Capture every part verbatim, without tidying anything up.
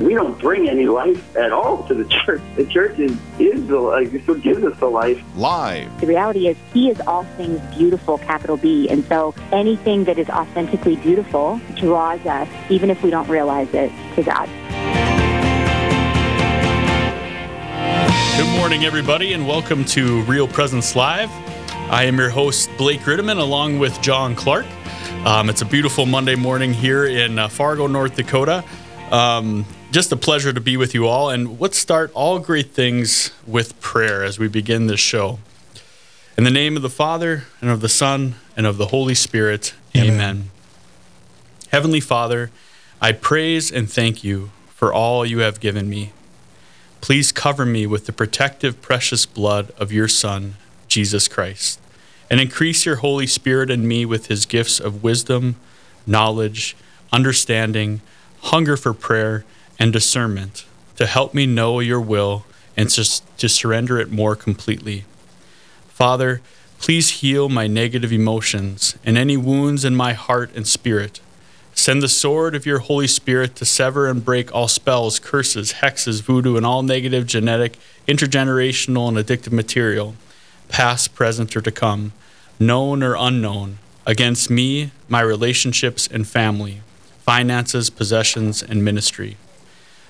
We don't bring any life at all to the church. The church is, is the life. It's what gives us the life. Live. The reality is, He is all things beautiful, capital B. And so anything that is authentically beautiful draws us, even if we don't realize it, to God. Good morning, everybody, and welcome to Real Presence Live. I am your host, Blake Riddiman, along with John Clark. Um, it's a beautiful Monday morning here in uh, Fargo, North Dakota. Um, just a pleasure to be with you all, and let's start all great things with prayer as we begin this show. In the name of the Father, and of the Son, and of the Holy Spirit, amen. amen. Heavenly Father, I praise and thank you for all you have given me. Please cover me with the protective, precious blood of your Son, Jesus Christ, and increase your Holy Spirit in me with his gifts of wisdom, knowledge, understanding, hunger for prayer, and discernment to help me know your will and to, to surrender it more completely. Father, please heal my negative emotions and any wounds in my heart and spirit. Send the sword of your Holy Spirit to sever and break all spells, curses, hexes, voodoo, and all negative genetic, intergenerational, and addictive material, past, present, or to come, known or unknown, against me, my relationships, and family, finances, possessions, and ministry.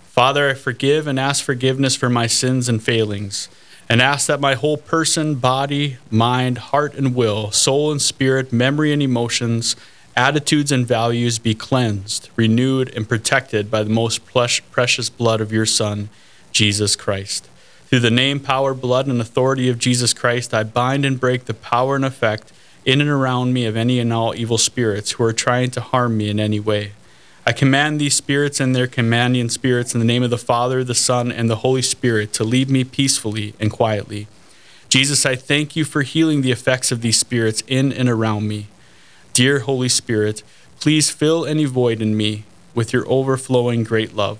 Father, I forgive and ask forgiveness for my sins and failings, and ask that my whole person, body, mind, heart, and will, soul and spirit, memory and emotions, attitudes and values be cleansed, renewed, and protected by the most precious blood of your Son, Jesus Christ. Through the name, power, blood, and authority of Jesus Christ, I bind and break the power and effect in and around me of any and all evil spirits who are trying to harm me in any way. I command these spirits and their companion spirits in the name of the Father, the Son, and the Holy Spirit to leave me peacefully and quietly. Jesus, I thank you for healing the effects of these spirits in and around me. Dear Holy Spirit, please fill any void in me with your overflowing great love.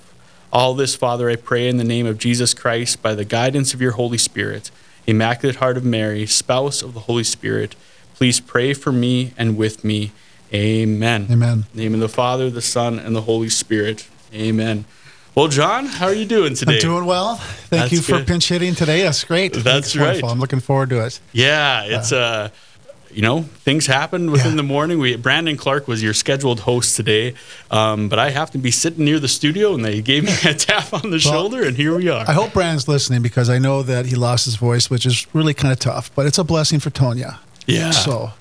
All this, Father, I pray in the name of Jesus Christ, by the guidance of your Holy Spirit. Immaculate Heart of Mary, spouse of the Holy Spirit, please pray for me and with me. Amen. Amen. In the name of the Father, the Son, and the Holy Spirit. Amen. Well, John, how are you doing today? I'm doing well. Thank That's you for good. pinch hitting today. That's great. That's right. Wonderful. I'm looking forward to it. Yeah, it's, uh, uh, you know, things happen within yeah. the morning. We Brandon Clark was your scheduled host today, um, but I happened to be sitting near the studio, and they gave me a tap on the well, shoulder, and here we are. I hope Brandon's listening, because I know that he lost his voice, which is really kind of tough, but it's a blessing for Tonya. Yeah. So...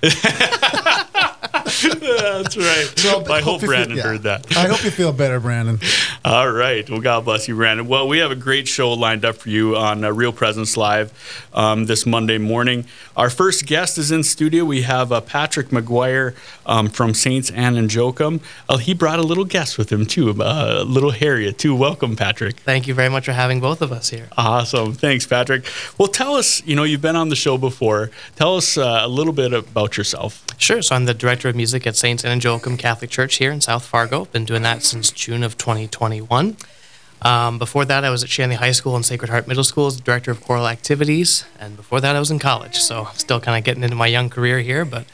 That's right. So, I hope, hope Brandon feel, yeah. heard that. I hope you feel better, Brandon. All right. Well, God bless you, Brandon. Well, we have a great show lined up for you on uh, Real Presence Live um, this Monday morning. Our first guest is in studio. We have uh, Patrick McGuire um, from Saints Anne and Joachim. Uh, he brought a little guest with him, too, uh, little Harriet, too. Welcome, Patrick. Thank you very much for having both of us here. Awesome. Thanks, Patrick. Well, tell us, you know, you've been on the show before. Tell us uh, a little bit about yourself. Sure. So I'm the director of music at Saints Anne and Joachim Catholic Church here in South Fargo. Been doing that since June of twenty twenty-one. Um, before that, I was at Shanley High School and Sacred Heart Middle School as the director of choral activities. And before that, I was in college. So still kind of getting into my young career here, but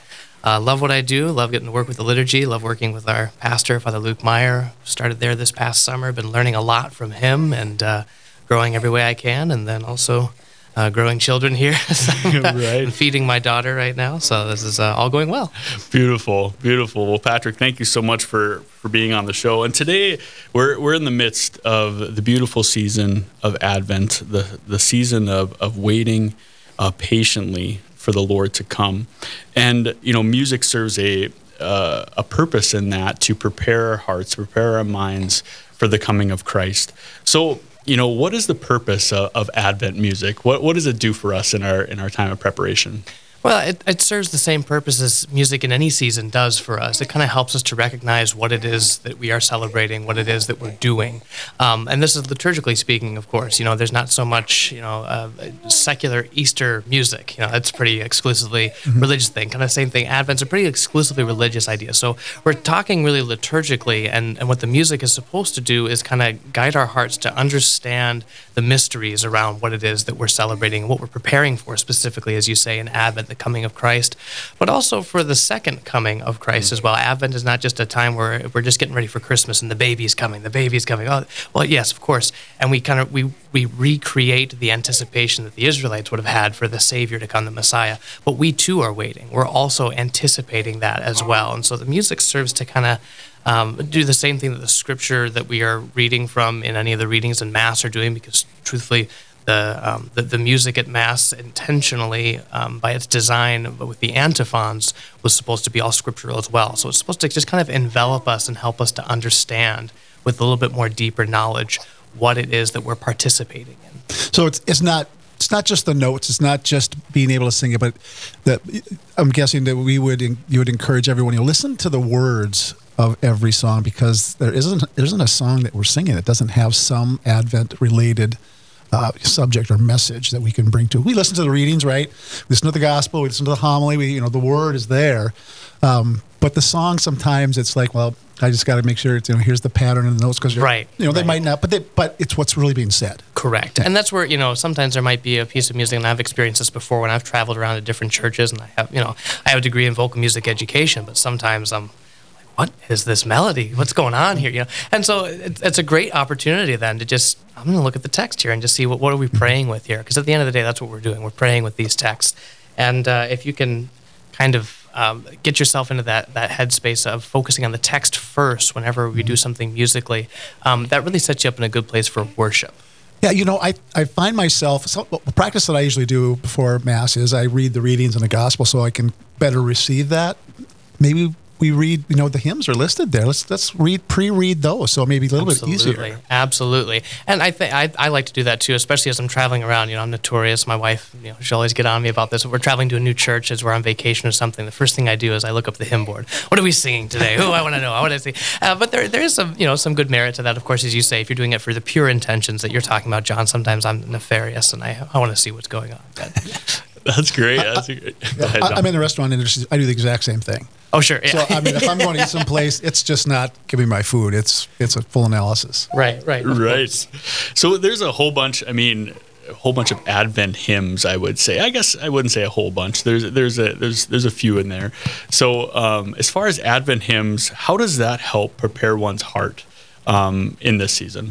uh, love what I do. Love getting to work with the liturgy. Love working with our pastor, Father Luke Meyer. Started there this past summer. Been learning a lot from him and uh, growing every way I can. And then also Uh, growing children here, right. feeding my daughter right now. So this is uh, all going well. Beautiful, beautiful. Well, Patrick, thank you so much for, for being on the show. And today we're we're in the midst of the beautiful season of Advent, the the season of of waiting uh, patiently for the Lord to come. And you know, music serves a uh, a purpose in that, to prepare our hearts, prepare our minds for the coming of Christ. So, you know, what is the purpose of, of Advent music? What what does it do for us in our in our time of preparation? Well, it, it serves the same purpose as music in any season does for us. It kind of helps us to recognize what it is that we are celebrating, what it is that we're doing. Um, and this is liturgically speaking, of course. You know, there's not so much, you know, uh, secular Easter music. You know, that's pretty exclusively mm-hmm. religious thing. Kind of same thing. Advent's a pretty exclusively religious idea. So we're talking really liturgically, and, and what the music is supposed to do is kind of guide our hearts to understand the mysteries around what it is that we're celebrating, what we're preparing for specifically, as you say, in Advent, the coming of Christ, but also for the second coming of Christ mm-hmm. as well. Advent is not just a time where we're just getting ready for Christmas and the baby's coming, the baby's coming. Oh, well, yes, of course. And we kind of we we recreate the anticipation that the Israelites would have had for the Savior to come, the Messiah. But we too are waiting. We're also anticipating that as well. And so the music serves to kind of Um, do the same thing that the scripture that we are reading from in any of the readings in Mass are doing, because truthfully, the um, the, the music at Mass intentionally, um, by its design, but with the antiphons, was supposed to be all scriptural as well. So it's supposed to just kind of envelop us and help us to understand with a little bit more deeper knowledge what it is that we're participating in. So it's it's not it's not just the notes. It's not just being able to sing it, but that I'm guessing that we would you would encourage everyone to listen to the words of every song, because there isn't there isn't a song that we're singing that doesn't have some Advent-related uh, subject or message that we can bring to. We listen to the readings, right? We listen to the gospel. We listen to the homily. We, you know, the word is there, um, but the song sometimes it's like, well, I just got to make sure it's, you know, here's the pattern in the notes, because right, you know, they right. might not, but they, but it's what's really being said. Correct, and that's where, you know, sometimes there might be a piece of music, and I've experienced this before when I've traveled around to different churches, and I have, you know, I have a degree in vocal music education, but sometimes I'm. Um, what is this melody? What's going on here? You know, and so it's, it's a great opportunity then to just, I'm going to look at the text here and just see what, what are we praying with here? Because at the end of the day, that's what we're doing. We're praying with these texts. And uh, if you can kind of um, get yourself into that, that headspace of focusing on the text first whenever we do something musically, um, that really sets you up in a good place for worship. Yeah, you know, I, I find myself, so the practice that I usually do before Mass is I read the readings in the gospel so I can better receive that. Maybe we read, you know, the hymns are listed there. Let's let's read pre-read those, so maybe a little absolutely. bit easier. Absolutely, and I think I I like to do that too, especially as I'm traveling around. You know, I'm notorious. My wife, you know, she'll always get on me about this. If we're traveling to a new church, as we're on vacation or something, the first thing I do is I look up the hymn board. What are we singing today? Oh, I want to know. I want to see. Uh, but there there is some you know some good merit to that, of course, as you say, if you're doing it for the pure intentions that you're talking about, John. Sometimes I'm nefarious, and I I want to see what's going on. But, That's great. That's I, great. Ahead, I, I'm in the restaurant industry. I do the exact same thing. Oh, sure. Yeah. So, I mean, if I'm going to eat someplace, it's just not give me my food. It's it's a full analysis. Right, right. Right. So there's a whole bunch, I mean, a whole bunch of Advent hymns, I would say. I guess I wouldn't say a whole bunch. There's there's a there's there's a few in there. So um, as far as Advent hymns, how does that help prepare one's heart um, in this season?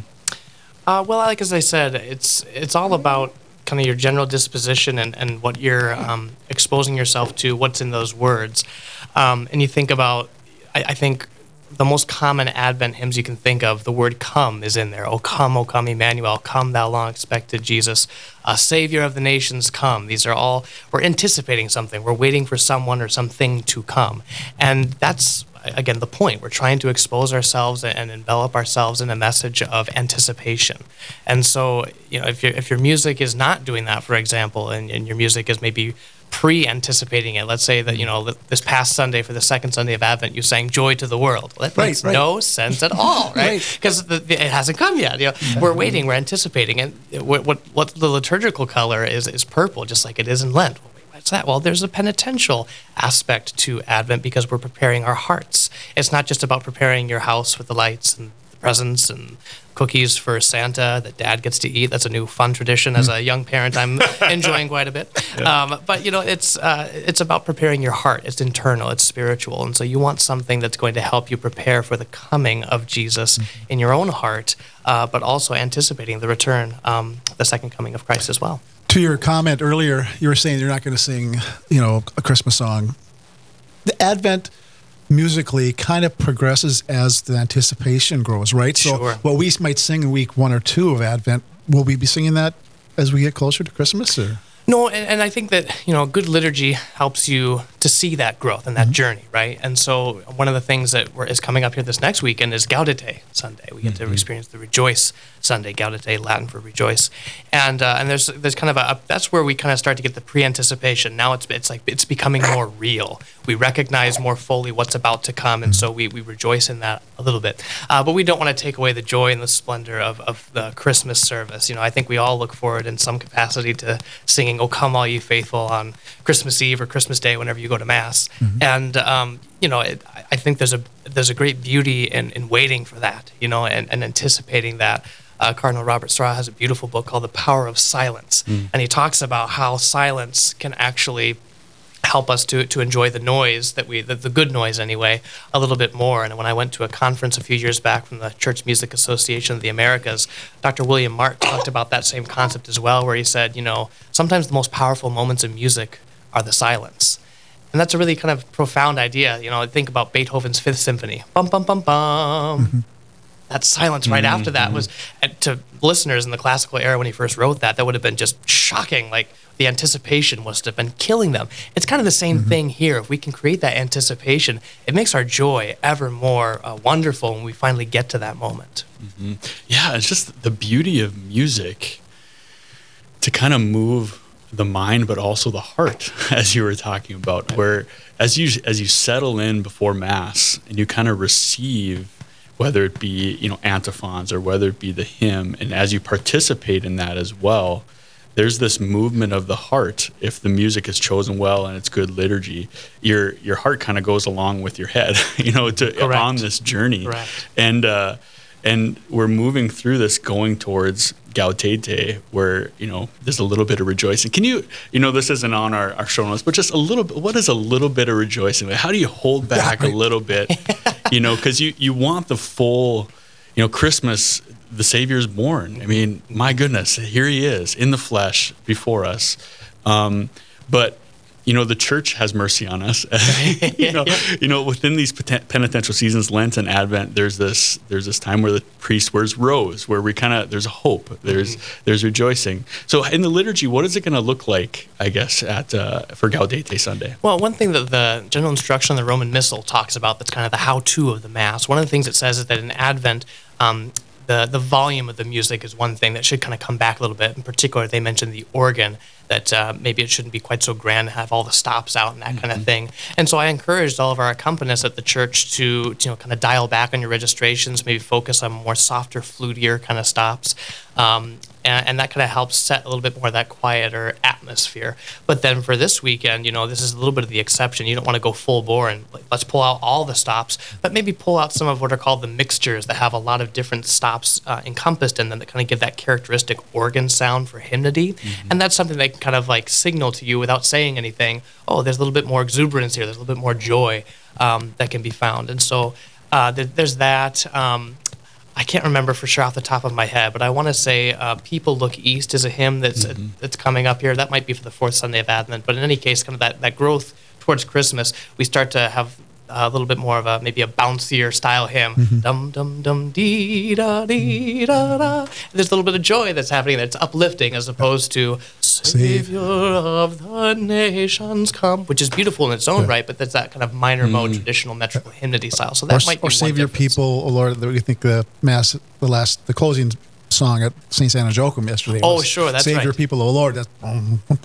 Uh, well, like as I said, it's it's all about kind of your general disposition and, and what you're um, exposing yourself to, what's in those words. Um, and you think about, I, I think, the most common Advent hymns you can think of, the word come is in there. O come, O come, Emmanuel, come, thou long-expected Jesus, a Savior of the nations, come. These are all, we're anticipating something. We're waiting for someone or something to come. And that's, again, the point. We're trying to expose ourselves and envelop ourselves in a message of anticipation. And so, you know, if your if your music is not doing that, for example, and, and your music is maybe pre-anticipating it. Let's say that, you know, this past Sunday for the second Sunday of Advent, you sang Joy to the World. That right, makes right. no sense at all, right? Because right. it hasn't come yet. You know, yeah. We're waiting, we're anticipating. And what, what, what the liturgical color is is purple, just like it is in Lent. That? Well, there's a penitential aspect to Advent because we're preparing our hearts. It's not just about preparing your house with the lights and the presents and cookies for Santa that Dad gets to eat. That's a new fun tradition as a young parent I'm enjoying quite a bit. Yeah. Um, but, you know, it's uh, it's about preparing your heart. It's internal. It's spiritual. And so you want something that's going to help you prepare for the coming of Jesus mm-hmm. in your own heart, uh, but also anticipating the return, um, the second coming of Christ as well. To your comment earlier, you were saying you're not going to sing, you know, a Christmas song. The Advent musically kind of progresses as the anticipation grows, right? So sure. What we might sing in week one or two of Advent, will we be singing that as we get closer to Christmas? Or? No, and, and I think that, you know, good liturgy helps you to see that growth and that mm-hmm. journey, right? And so one of the things that we're, is coming up here this next weekend is Gaudete Sunday. We get mm-hmm. to experience the Rejoice Sunday, Gaudete, Latin for rejoice. And uh, and there's there's kind of a, a, that's where we kind of start to get the pre-anticipation. Now it's it's like it's becoming more real. We recognize more fully what's about to come, and mm-hmm. so we, we rejoice in that a little bit. Uh, but we don't want to take away the joy and the splendor of, of the Christmas service. You know, I think we all look forward in some capacity to singing, "O Come All Ye Faithful" on Christmas Eve or Christmas Day, whenever you go to Mass. Mm-hmm. And, um, you know, it, I think there's a there's a great beauty in, in waiting for that, you know, and, and anticipating that. Uh, Cardinal Robert Sarah has a beautiful book called The Power of Silence. Mm. And he talks about how silence can actually help us to to enjoy the noise that we, the, the good noise anyway, a little bit more. And when I went to a conference a few years back from the Church Music Association of the Americas, Doctor William Mahrt talked about that same concept as well, where he said, you know, sometimes the most powerful moments in music are the silence. And that's a really kind of profound idea. You know, I think about Beethoven's Fifth Symphony. Bum, bum, bum, bum. Mm-hmm. That silence right mm-hmm. after that was, to listeners in the classical era when he first wrote that, that would have been just shocking. Like, the anticipation must have been killing them. It's kind of the same mm-hmm. thing here. If we can create that anticipation, it makes our joy ever more uh, wonderful when we finally get to that moment. Mm-hmm. Yeah, it's just the beauty of music to kind of move the mind, but also the heart, as you were talking about, where as you as you settle in before Mass and you kind of receive, whether it be, you know, antiphons or whether it be the hymn, and as you participate in that as well, there's this movement of the heart. If the music is chosen well and it's good liturgy, your your heart kind of goes along with your head, you know, to Correct. On this journey. Correct. And uh, and we're moving through this, going towards Gaudete, where, you know, there's a little bit of rejoicing. Can you, you know, this isn't on our, our show notes, but just a little bit, what is a little bit of rejoicing? Like, how do you hold back a little bit, you know, because you, you want the full, you know, Christmas, the Savior's born. I mean, my goodness, here he is in the flesh before us. Um, but, you know, the church has mercy on us. you, know, yeah. you know, within these penitential seasons, Lent and Advent, there's this there's this time where the priest wears robes, where we kind of, there's a hope, there's mm-hmm. there's rejoicing. So in the liturgy, what is it going to look like, I guess, at uh, for Gaudete Sunday? Well, one thing that the general instruction on the Roman Missal talks about that's kind of the how-to of the Mass, one of the things it says is that in Advent, um, the the volume of the music is one thing that should kind of come back a little bit. In particular, they mentioned the organ, that uh, maybe it shouldn't be quite so grand to have all the stops out and that mm-hmm. kind of thing. And so I encouraged all of our accompanists at the church to, to you know, kind of dial back on your registrations, maybe focus on more softer, flutier kind of stops. Um, and, and that kind of helps set a little bit more of that quieter atmosphere. But then for this weekend, you know, this is a little bit of the exception. You don't want to go full bore and like, let's pull out all the stops, but maybe pull out some of what are called the mixtures that have a lot of different stops uh, encompassed in them that kind of give that characteristic organ sound for hymnody. Mm-hmm. And that's something that kind of like signal to you without saying anything, oh, there's a little bit more exuberance here, there's a little bit more joy um, that can be found. And so uh, th- there's that. Um, I can't remember for sure off the top of my head, but I want to say uh, People Look East is a hymn that's mm-hmm. uh, that's coming up here. That might be for the fourth Sunday of Advent, but in any case, kind of that, that growth towards Christmas, we start to have a little bit more of a, maybe a bouncier style hymn. Mm-hmm. Dum, dum, dum, dee, da, dee, da, da. There's a little bit of joy that's happening that's uplifting as opposed to Savior of the nations come, which is beautiful in its own yeah. right, but that's that kind of minor mode, mm. traditional metrical hymnody style. So that or, might be or save your difference. People, oh Lord. We think the mass, the last, the closing song at Saints Anne and Joachim yesterday. Oh, sure, that's save right. Save your people, oh Lord. That's,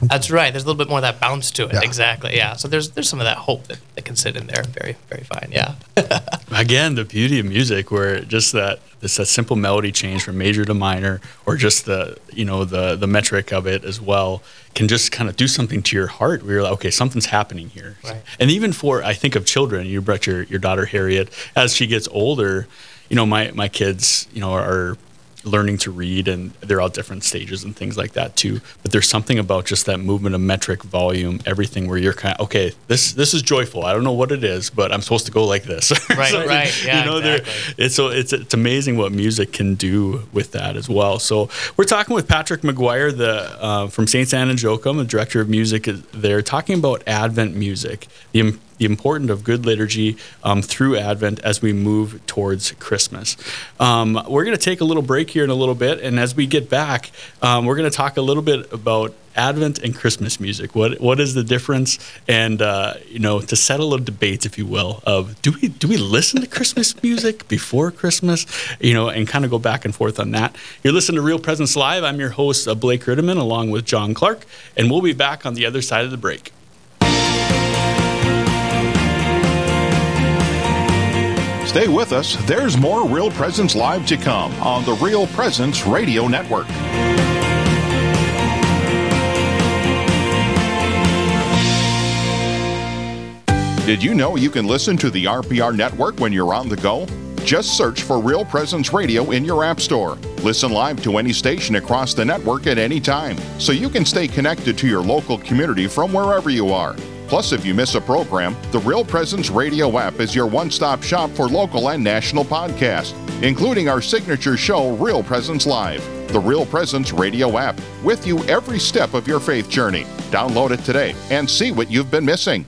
that's right. There's a little bit more of that bounce to it. Yeah. Exactly. Yeah. So there's there's some of that hope that, that can sit in there. Very very fine. Yeah. Again, the beauty of music, where just that. It's that simple melody change from major to minor, or just the you know the the metric of it as well, can just kind of do something to your heart. Where you're like, okay, something's happening here. Right. And even for, I think of children. You brought your, your daughter Harriet. As she gets older, you know my my kids you know are learning to read, and they're all different stages and things like that too. But there's something about just that movement of metric, volume, everything, where you're kind of, okay, this this is joyful. I don't know what it is, but I'm supposed to go like this. Right, so, right, yeah, you know, exactly. It's, so it's it's amazing what music can do with that as well. So we're talking with Patrick McGuire, the uh, from Saints Anne and Joachim, the director of music there, talking about Advent music, the the importance of good liturgy um, through Advent as we move towards Christmas. Um, we're going to take a little break here in a little bit, and as we get back, um, we're going to talk a little bit about Advent and Christmas music. What what is the difference? And uh, you know, to settle a debate, if you will, of do we do we listen to Christmas music before Christmas? You know, and kind of go back and forth on that. You're listening to Real Presence Live. I'm your host, Blake Riddiman, along with John Clark, and we'll be back on the other side of the break. Stay with us. There's more Real Presence Live to come on the Real Presence Radio Network. Did you know you can listen to the R P R Network when you're on the go? Just search for Real Presence Radio in your app store. Listen live to any station across the network at any time, so you can stay connected to your local community from wherever you are. Plus, if you miss a program, the Real Presence Radio app is your one-stop shop for local and national podcasts, including our signature show, Real Presence Live. The Real Presence Radio app, with you every step of your faith journey. Download it today and see what you've been missing.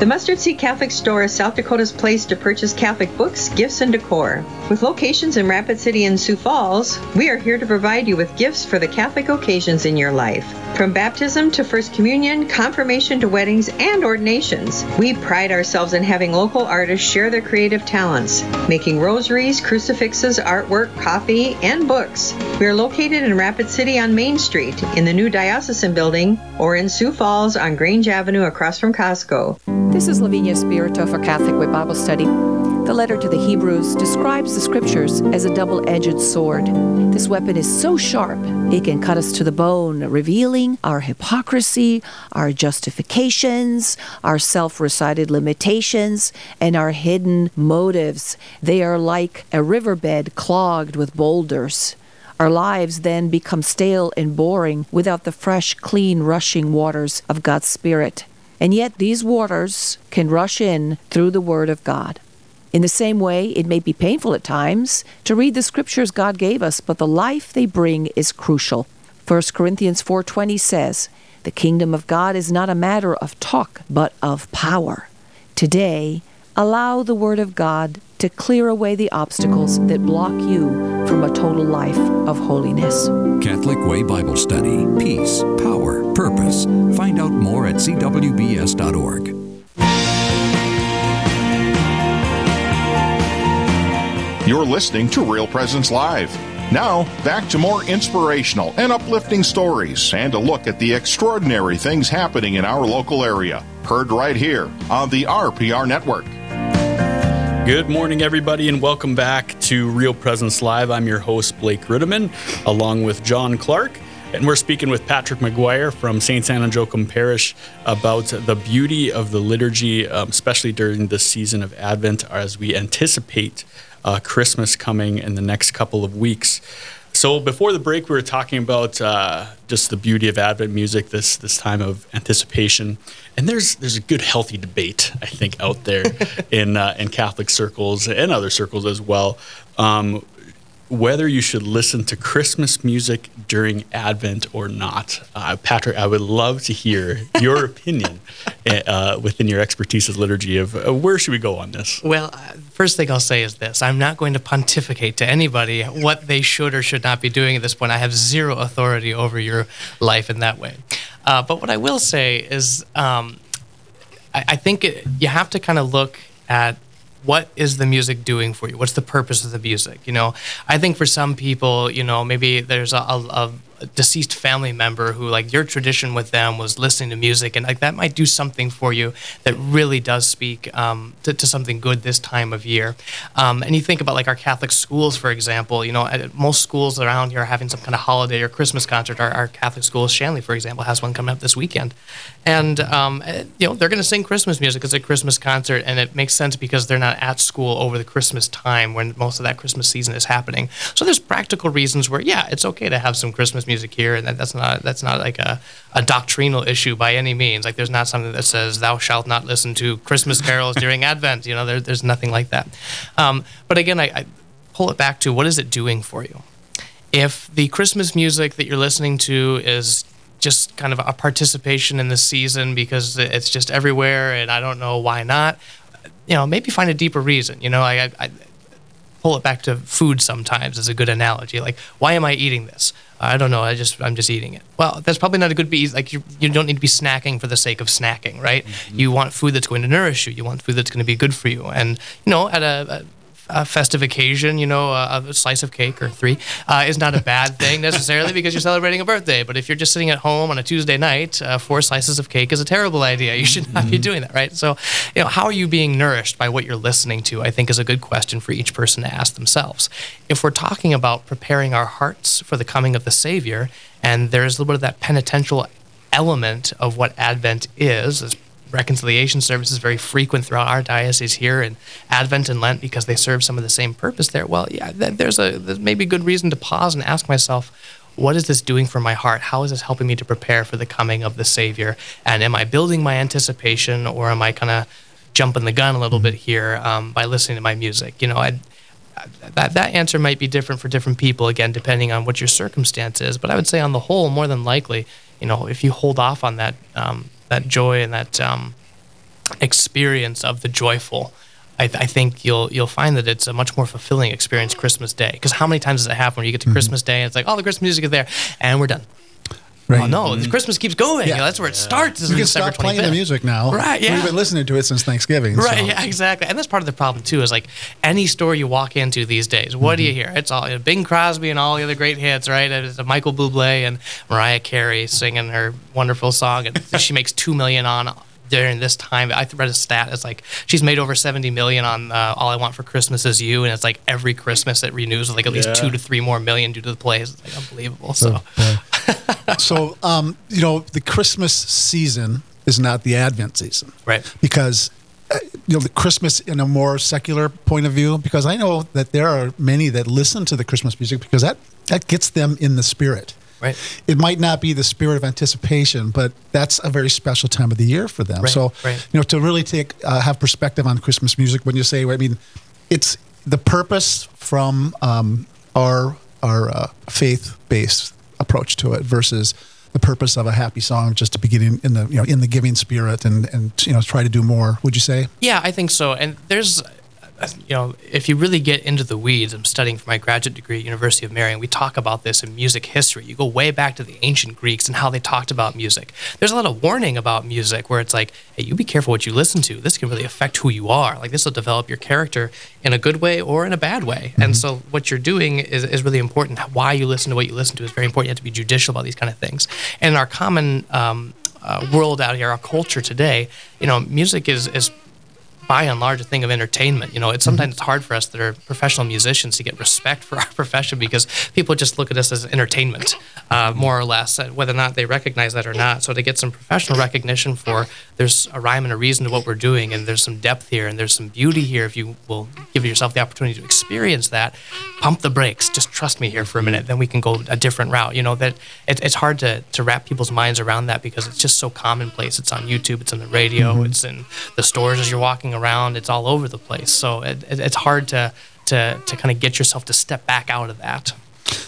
The Mustard Seed Catholic Store is South Dakota's place to purchase Catholic books, gifts, and decor. With locations in Rapid City and Sioux Falls, we are here to provide you with gifts for the Catholic occasions in your life. From baptism to First Communion, confirmation to weddings, and ordinations, we pride ourselves in having local artists share their creative talents, making rosaries, crucifixes, artwork, coffee, and books. We are located in Rapid City on Main Street, in the new Diocesan Building, or in Sioux Falls on Grange Avenue across from Costco. This is Lavinia Spirito for Catholic Way Bible Study. The letter to the Hebrews describes the scriptures as a double-edged sword. This weapon is so sharp, it can cut us to the bone, revealing our hypocrisy, our justifications, our self-recited limitations, and our hidden motives. They are like a riverbed clogged with boulders. Our lives then become stale and boring without the fresh, clean, rushing waters of God's Spirit. And yet these waters can rush in through the Word of God. In the same way, it may be painful at times to read the scriptures God gave us, but the life they bring is crucial. First Corinthians four twenty says, "The kingdom of God is not a matter of talk, but of power." Today, allow the Word of God to clear away the obstacles that block you from a total life of holiness. Catholic Way Bible Study. Peace, power, purpose. Find out more at c w b s dot org. You're listening to Real Presence Live. Now, back to more inspirational and uplifting stories and a look at the extraordinary things happening in our local area. Heard right here on the R P R Network. Good morning, everybody, and welcome back to Real Presence Live. I'm your host, Blake Riddiman, along with John Clark. And we're speaking with Patrick McGuire from Saints Anne and Joachim Parish about the beauty of the liturgy, um, especially during this season of Advent as we anticipate uh, Christmas coming in the next couple of weeks. So before the break, we were talking about uh, just the beauty of Advent music, this this time of anticipation, and there's there's a good healthy debate I think out there in uh, in Catholic circles and other circles as well, um, whether you should listen to Christmas music during Advent or not. Uh, Patrick, I would love to hear your opinion uh, within your expertise as liturgy of uh, where should we go on this? Well. Uh, First thing I'll say is this. I'm not going to pontificate to anybody what they should or should not be doing at this point. I have zero authority over your life in that way. Uh, but what I will say is um, I, I think it, you have to kind of look at what is the music doing for you? What's the purpose of the music? You know, I think for some people, you know, maybe there's a... a, a A deceased family member who, like, your tradition with them was listening to music, and like that might do something for you that really does speak um, to, to something good this time of year. Um, and you think about like our Catholic schools, for example. You know, at most schools around here are having some kind of holiday or Christmas concert. Our, our Catholic school, Shanley, for example, has one coming up this weekend, and um, you know they're going to sing Christmas music. It's a Christmas concert, and it makes sense because they're not at school over the Christmas time when most of that Christmas season is happening. So there's practical reasons where yeah, it's okay to have some Christmas music here, and that, that's not that's not like a, a doctrinal issue by any means. Like there's not something that says thou shalt not listen to Christmas carols during Advent. You know, there, there's nothing like that. Um, but again, I, I pull it back to what is it doing for you? If the Christmas music that you're listening to is just kind of a participation in this season because it's just everywhere and I don't know why not. You know, maybe find a deeper reason. You know, I, I, I pull it back to food sometimes is a good analogy. Like, why am I eating this? I don't know. I just I'm just eating it. Well, that's probably not a good be like you you don't need to be snacking for the sake of snacking, right? Mm-hmm. You want food that's going to nourish you. You want food that's going to be good for you. And you know, at a, a, a festive occasion, you know, a, a slice of cake or three uh, is not a bad thing necessarily because you're celebrating a birthday. But if you're just sitting at home on a Tuesday night, uh, four slices of cake is a terrible idea. You should not mm-hmm. be doing that, right? So, you know, how are you being nourished by what you're listening to? I think is a good question for each person to ask themselves. If we're talking about preparing our hearts for the coming of the Savior, and there's a little bit of that penitential element of what Advent is, this reconciliation service is very frequent throughout our diocese here, and Advent and Lent, because they serve some of the same purpose there, well, yeah, there's a there's maybe good reason to pause and ask myself, what is this doing for my heart? How is this helping me to prepare for the coming of the Savior? And am I building my anticipation, or am I kind of jumping the gun a little bit here um, by listening to my music? You know, I That, that answer might be different for different people, again, depending on what your circumstance is. But I would say on the whole, more than likely, you know, if you hold off on that um, that joy and that um, experience of the joyful, I, th- I think you'll you'll find that it's a much more fulfilling experience Christmas Day. Because how many times does it happen when you get to mm-hmm. Christmas Day and it's like, oh, the Christmas music is there, and we're done. Right. Oh, no, mm-hmm. Christmas keeps going. Yeah. You know, that's where it yeah. starts. We can stop playing the music now. Right, yeah. We've been listening to it since Thanksgiving. Right, so. yeah, exactly. And that's part of the problem, too, is like any store you walk into these days, what mm-hmm. do you hear? It's all you know, Bing Crosby and all the other great hits, right? It's Michael Bublé and Mariah Carey singing her wonderful song. And she makes two million dollars on during this time. I read a stat. It's like she's made over seventy million dollars on uh, All I Want for Christmas Is You. And it's like every Christmas it renews with like at yeah. least two to three more million due to the plays. It's like unbelievable. So. Yeah. So, um, you know, the Christmas season is not the Advent season. Right. Because, uh, you know, the Christmas in a more secular point of view, because I know that there are many that listen to the Christmas music because that, that gets them in the spirit. Right. It might not be the spirit of anticipation, but that's a very special time of the year for them. Right. So, right. you know, to really take uh, have perspective on Christmas music when you say, I mean, it's the purpose from um, our, our uh, faith-based approach to it versus the purpose of a happy song just to begin in the you know in the giving spirit and and you know try to do more. Would you say? Yeah, I think so. And there's you know if you really get into the weeds, I'm studying for my graduate degree at University of Maryland. We talk about this in music history. You go way back to the ancient Greeks and how they talked about music. There's a lot of warning about music where it's like, hey, you be careful what you listen to. This can really affect who you are. Like this will develop your character in a good way or in a bad way. Mm-hmm. And so what you're doing is, is really important. Why you listen to what you listen to is very important. You have to be judicial about these kind of things. And in our common um, uh, world out here, our culture today, you know, music is is by and large a thing of entertainment. You know, it's sometimes it's hard for us that are professional musicians to get respect for our profession because people just look at us as entertainment, uh, more or less, whether or not they recognize that or not. So to get some professional recognition for there's a rhyme and a reason to what we're doing, and there's some depth here, and there's some beauty here, if you will give yourself the opportunity to experience that, pump the brakes, just trust me here for a minute, then we can go a different route. You know, that it, it's hard to, to wrap people's minds around that because it's just so commonplace. It's on YouTube, it's on the radio, mm-hmm. it's in the stores as you're walking around, it's all over the place. So it, it, it's hard to to to kind of get yourself to step back out of that.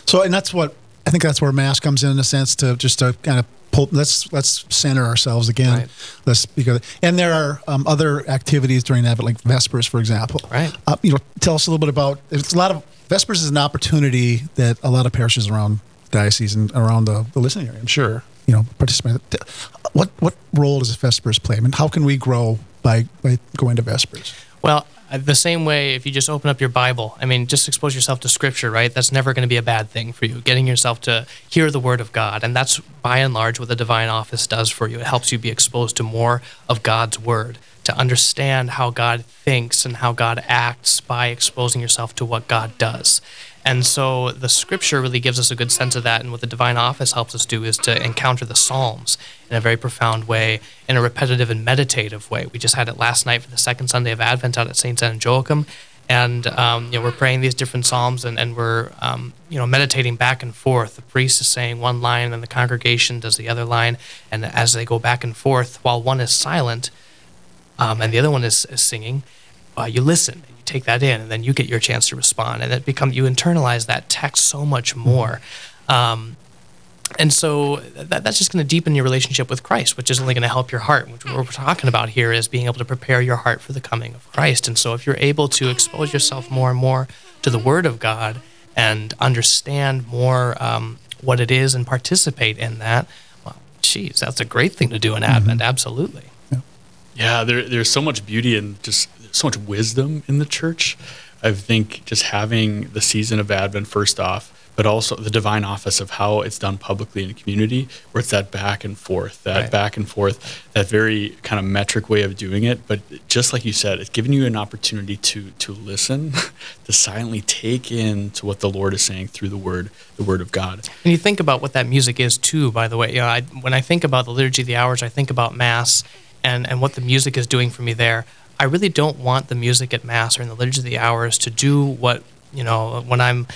So, and that's what I think that's where Mass comes in, in a sense, to just to kind of pull. Let's let's center ourselves again. Right. Let's because, and there are um, other activities during Advent, like Vespers, for example. Right. Uh, you know, tell us a little bit about. It's a lot of Vespers is an opportunity that a lot of parishes around diocese and around the, the listening area, I'm sure, you know, participate. What what role does Vespers play? I mean, how can we grow by by going to Vespers? Well, the same way, if you just open up your Bible, I mean, just expose yourself to Scripture, right? That's never going to be a bad thing for you, getting yourself to hear the Word of God. And that's, by and large, what the Divine Office does for you. It helps you be exposed to more of God's Word, to understand how God thinks and how God acts by exposing yourself to what God does. And so the Scripture really gives us a good sense of that, and what the Divine Office helps us do is to encounter the Psalms in a very profound way, in a repetitive and meditative way. We just had it last night for the second Sunday of Advent out at Saints Anne and Joachim, and um, you know we're praying these different Psalms, and, and we're um, you know meditating back and forth. The priest is saying one line, and the congregation does the other line, and as they go back and forth, while one is silent um, and the other one is, is singing, uh, you listen. Take that in, and then you get your chance to respond, and it become you internalize that text so much more. Um, And so that, that's just going to deepen your relationship with Christ, which is only going to help your heart. Which what we're talking about here is being able to prepare your heart for the coming of Christ. And so if you're able to expose yourself more and more to the Word of God and understand more um, what it is and participate in that, well, geez, that's a great thing to do in Advent, mm-hmm. absolutely. Yeah, yeah there, there's so much beauty and just so much wisdom in the church. I think just having the season of Advent first off, but also the divine office of how it's done publicly in a community, where it's that back and forth, that right. back and forth, that very kind of metric way of doing it. But just like you said, it's giving you an opportunity to to listen, to silently take in to what the Lord is saying through the Word, the Word of God. And you think about what that music is too, by the way. You know, I, when I think about the Liturgy of the Hours, I think about Mass and, and what the music is doing for me there. I really don't want the music at Mass or in the Liturgy of the Hours to do what, you know, when I'm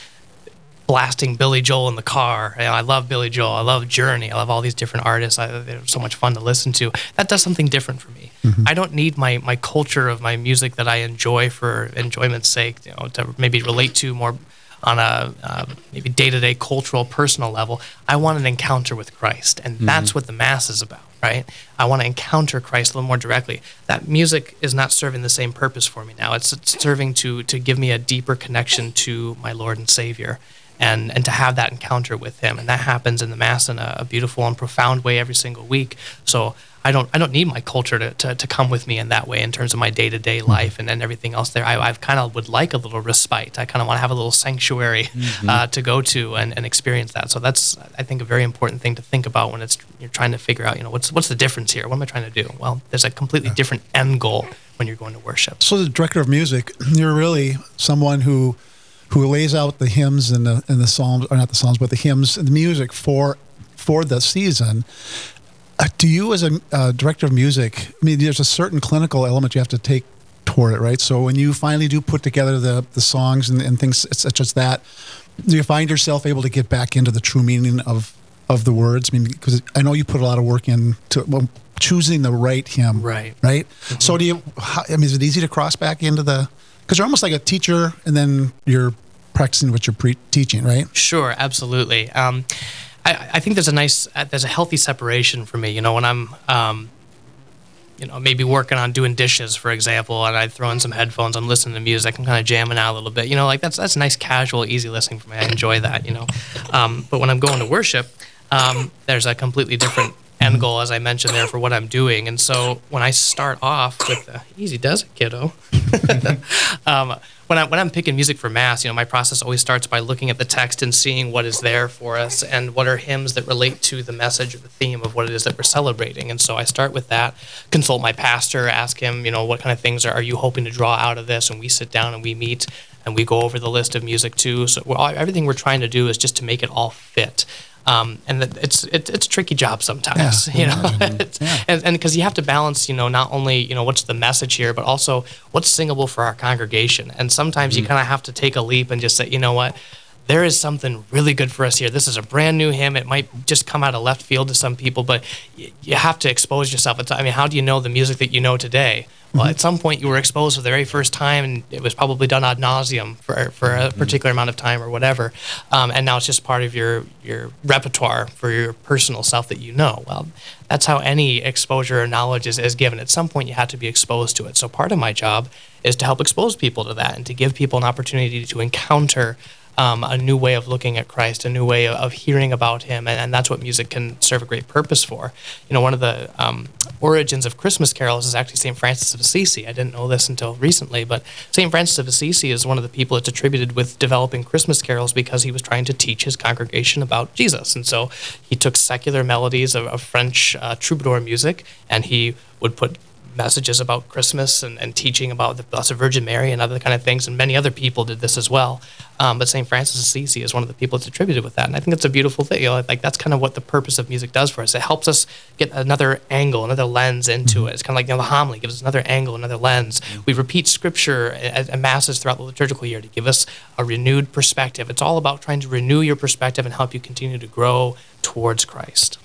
blasting Billy Joel in the car. You know, I love Billy Joel. I love Journey. I love all these different artists. I, they're so much fun to listen to. That does something different for me. Mm-hmm. I don't need my, my culture of my music that I enjoy for enjoyment's sake, you know, to maybe relate to more on a uh, maybe day-to-day cultural, personal level. I want an encounter with Christ, and mm-hmm. that's what the Mass is about, right? I want to encounter Christ a little more directly. That music is not serving the same purpose for me now. It's, it's serving to to give me a deeper connection to my Lord and Savior, and and to have that encounter with Him, and that happens in the Mass in a, a beautiful and profound way every single week. So I don't I don't need my culture to, to, to come with me in that way in terms of my day-to-day mm-hmm. life and, and everything else there. I I've kind of would like a little respite. I kind of want to have a little sanctuary mm-hmm. uh, to go to and, and experience that. So that's, I think, a very important thing to think about when it's you're trying to figure out, you know, what's what's the difference here? What am I trying to do? Well, there's a completely yeah. different end goal when you're going to worship. So as the director of music, you're really someone who who lays out the hymns and the and the psalms, or not the psalms, but the hymns and the music for for the season. Uh, do you, as a uh, director of music, I mean, there's a certain clinical element you have to take toward it, right? So when you finally do put together the the songs and, and things such as that, do you find yourself able to get back into the true meaning of, of the words? I mean, because I know you put a lot of work into well, choosing the right hymn, right? Right. Mm-hmm. So do you? How, I mean, is it easy to cross back into the? Because you're almost like a teacher, and then you're practicing what you're pre- teaching, right? Sure, absolutely. Um, I, I think there's a nice, uh, there's a healthy separation for me. You know, when I'm, um, you know, maybe working on doing dishes, for example, and I throw in some headphones, I'm listening to music, I'm kind of jamming out a little bit. You know, like that's that's nice, casual, easy listening for me. I enjoy that. You know, um, but when I'm going to worship, um, there's a completely different end goal, as I mentioned there, for what I'm doing. And so when I start off with the, easy does it, kiddo. um, when, I, when I'm picking music for Mass, you know, my process always starts by looking at the text and seeing what is there for us and what are hymns that relate to the message or the theme of what it is that we're celebrating. And so I start with that, consult my pastor, ask him, you know, what kind of things are, are you hoping to draw out of this? And we sit down and we meet and we go over the list of music too. So we're all, everything we're trying to do is just to make it all fit. Um, and it's, it's it's a tricky job sometimes, yeah, you know, yeah. and and because you have to balance, you know, not only, you know, what's the message here, but also what's singable for our congregation. And sometimes mm. you kind of have to take a leap and just say, you know what, there is something really good for us here. This is a brand new hymn. It might just come out of left field to some people, but y- you have to expose yourself. It's, I mean, how do you know the music that you know today? Well, at some point you were exposed for the very first time, and it was probably done ad nauseum for for a particular amount of time or whatever, um, and now it's just part of your, your repertoire for your personal self that you know. Well, that's how any exposure or knowledge is, is given. At some point you have to be exposed to it. So part of my job is to help expose people to that and to give people an opportunity to encounter Um, a new way of looking at Christ, a new way of hearing about Him, and, and that's what music can serve a great purpose for. You know, one of the um, origins of Christmas carols is actually Saint Francis of Assisi. I didn't know this until recently, but Saint Francis of Assisi is one of the people that's attributed with developing Christmas carols because he was trying to teach his congregation about Jesus. And so he took secular melodies of, of French uh, troubadour music, and he would put messages about Christmas and, and teaching about the Blessed Virgin Mary and other kind of things, and many other people did this as well. Um, but Saint Francis of Assisi is one of the people that's attributed with that, and I think that's a beautiful thing. You know, like that's kind of what the purpose of music does for us. It helps us get another angle, another lens into it. It's kind of like, you know, the homily gives us another angle, another lens. We repeat Scripture and Masses throughout the liturgical year to give us a renewed perspective. It's all about trying to renew your perspective and help you continue to grow towards Christ.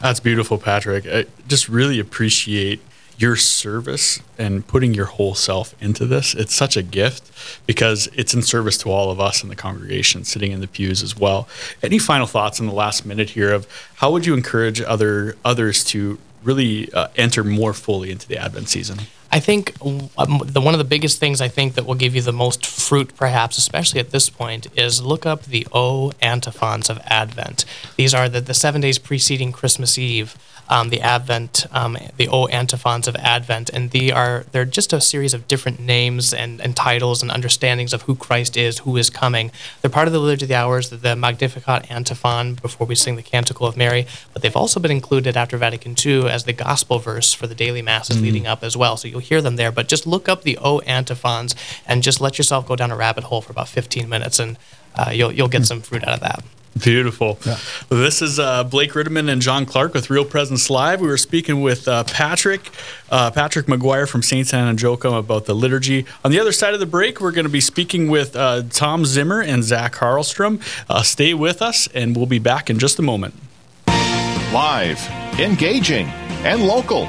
That's beautiful, Patrick. I just really appreciate your service and putting your whole self into this. It's such a gift because it's in service to all of us in the congregation sitting in the pews as well. Any final thoughts in the last minute here of how would you encourage other others to really uh, enter more fully into the Advent season? I think the one of the biggest things I think that will give you the most fruit, perhaps, especially at this point, is look up the O antiphons of Advent. These are the, the seven days preceding Christmas Eve, um, the Advent, um, the O antiphons of Advent, and they are they're just a series of different names and, and titles and understandings of who Christ is, who is coming. They're part of the Liturgy of the Hours, the Magnificat antiphon before we sing the Canticle of Mary, but they've also been included after Vatican Two as the Gospel verse for the daily masses mm-hmm. leading up as well. So you hear them there, but just look up the O antiphons and just let yourself go down a rabbit hole for about fifteen minutes, and uh, you'll you'll get some fruit out of that. Beautiful. Yeah. Well, this is uh, Blake Riddiman and John Clark with Real Presence Live. We were speaking with uh, Patrick, uh, Patrick McGuire from Saints Anne and Joachim about the liturgy. On the other side of the break, we're going to be speaking with uh, Tom Zimmer and Zach Harlstrom. Uh, stay with us, and we'll be back in just a moment. Live, engaging, and local.